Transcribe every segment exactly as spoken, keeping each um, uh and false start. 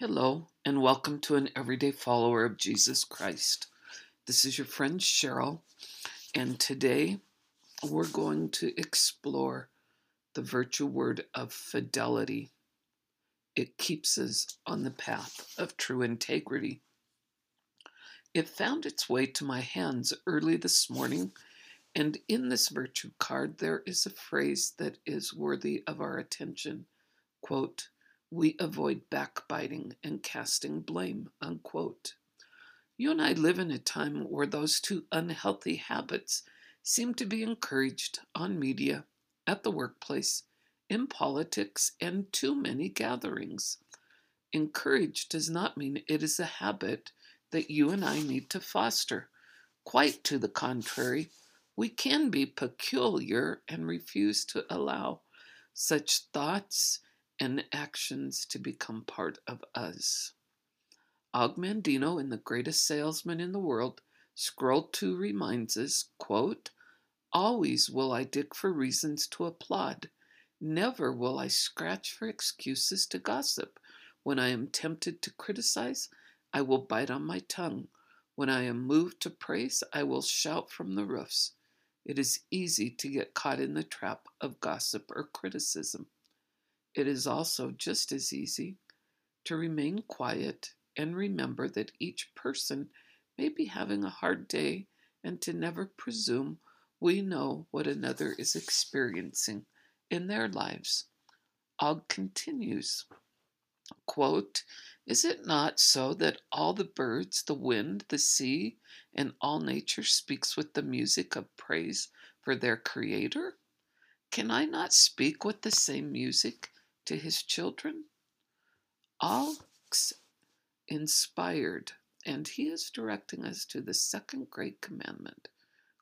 Hello, and welcome to an everyday follower of Jesus Christ. This is your friend Cheryl, and today we're going to explore the virtue word of fidelity. It keeps us on the path of true integrity. It found its way to my hands early this morning, and in this virtue card there is a phrase that is worthy of our attention. Quote, "We avoid backbiting and casting blame," unquote. You and I live in a time where those two unhealthy habits seem to be encouraged on media, at the workplace, in politics, and too many gatherings. Encouraged does not mean it is a habit that you and I need to foster. Quite to the contrary, we can be peculiar and refuse to allow such thoughts and actions to become part of us. Og Mandino in The Greatest Salesman in the World, Scroll two reminds us, quote, "Always will I dig for reasons to applaud. Never will I scratch for excuses to gossip. When I am tempted to criticize, I will bite on my tongue. When I am moved to praise, I will shout from the roofs." It is easy to get caught in the trap of gossip or criticism. It is also just as easy to remain quiet and remember that each person may be having a hard day and to never presume we know what another is experiencing in their lives. Og continues, quote, "Is it not so that all the birds, the wind, the sea, and all nature speaks with the music of praise for their Creator? Can I not speak with the same music to his children?" Og's inspired, and he is directing us to the second great commandment,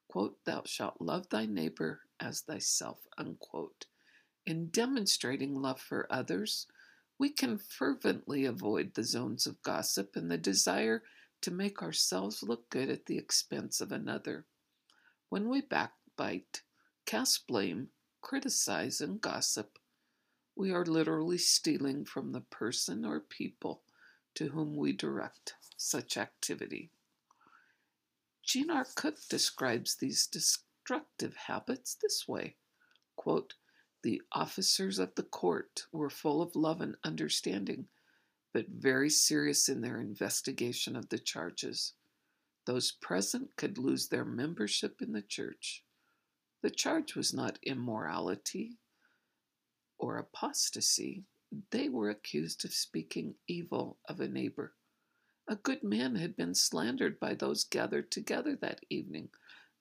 quote, "Thou shalt love thy neighbor as thyself," unquote. In demonstrating love for others, we can fervently avoid the zones of gossip and the desire to make ourselves look good at the expense of another. When we backbite, cast blame, criticize, and gossip, we are literally stealing from the person or people to whom we direct such activity. Gene R. Cook describes these destructive habits this way, quote, "The officers of the court were full of love and understanding, but very serious in their investigation of the charges. Those present could lose their membership in the church. The charge was not immorality or apostasy. They were accused of speaking evil of a neighbor. A good man had been slandered by those gathered together that evening,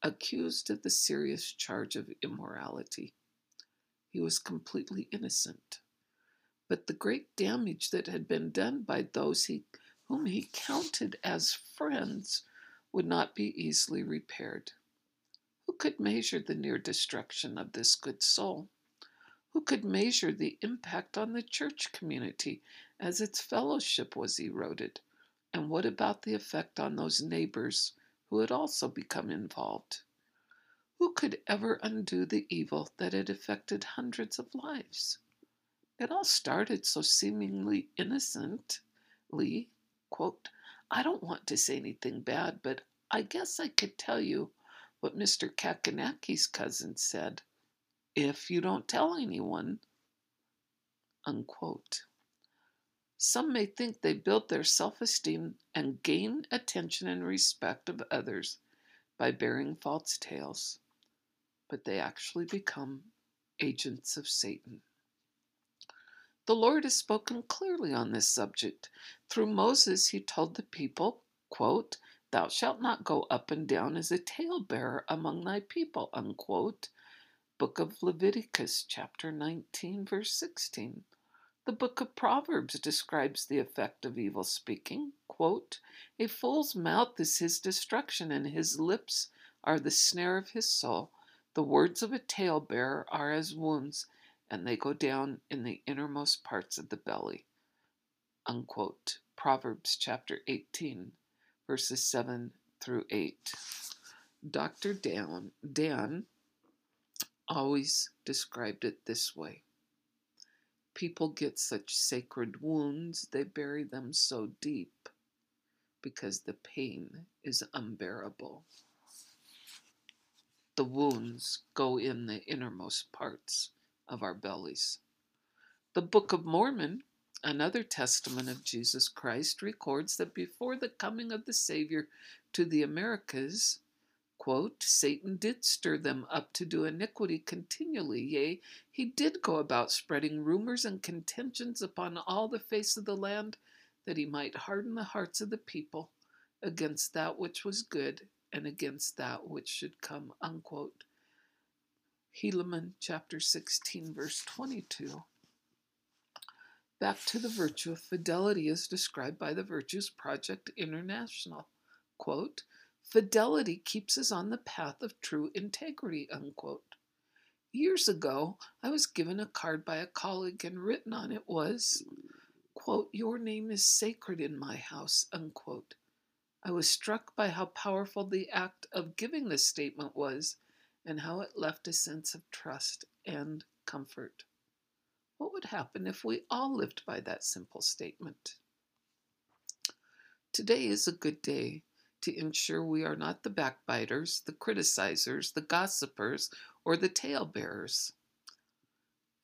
accused of the serious charge of immorality. He was completely innocent. But the great damage that had been done by those he, whom he counted as friends would not be easily repaired. Who could measure the near destruction of this good soul? Who could measure the impact on the church community as its fellowship was eroded? And what about the effect on those neighbors who had also become involved? Who could ever undo the evil that had affected hundreds of lives? It all started so seemingly innocently, quote, "I don't want to say anything bad, but I guess I could tell you what Mister Kakanaki's cousin said, if you don't tell anyone," unquote. Some may think they build their self-esteem and gain attention and respect of others by bearing false tales, but they actually become agents of Satan. The Lord has spoken clearly on this subject. Through Moses, he told the people, quote, "Thou shalt not go up and down as a talebearer among thy people," unquote. Book of Leviticus, chapter nineteen, verse sixteen. The Book of Proverbs describes the effect of evil speaking, quote, "A fool's mouth is his destruction, and his lips are the snare of his soul. The words of a talebearer are as wounds, and they go down in the innermost parts of the belly," unquote. Proverbs, chapter eighteen. Verses seven through eight. Doctor Dan, Dan always described it this way. People get such sacred wounds, they bury them so deep because the pain is unbearable. The wounds go in the innermost parts of our bellies. The Book of Mormon, another testament of Jesus Christ, records that before the coming of the Savior to the Americas, quote, Satan did stir them up to do iniquity continually, yea, he did go about spreading rumors and contentions upon all the face of the land, that he might harden the hearts of the people against that which was good and against that which should come, unquote. Helaman chapter sixteen, verse twenty-two. Back to the virtue of fidelity as described by the Virtues Project International. Quote, fidelity keeps us on the path of true integrity, unquote. Years ago, I was given a card by a colleague and written on it was, quote, your name is sacred in my house, unquote. I was struck by how powerful the act of giving this statement was and how it left a sense of trust and comfort. What would happen if we all lived by that simple statement? Today is a good day to ensure we are not the backbiters, the criticizers, the gossipers, or the talebearers.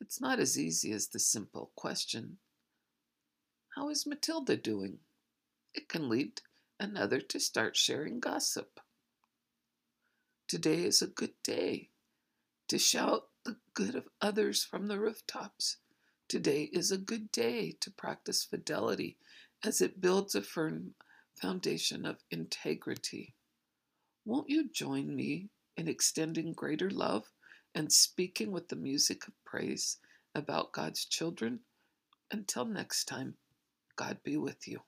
It's not as easy as the simple question, how is Matilda doing? It can lead another to start sharing gossip. Today is a good day to shout the good of others from the rooftops. Today is a good day to practice fidelity as it builds a firm foundation of integrity. Won't you join me in extending greater love and speaking with the music of praise about God's children? Until next time, God be with you.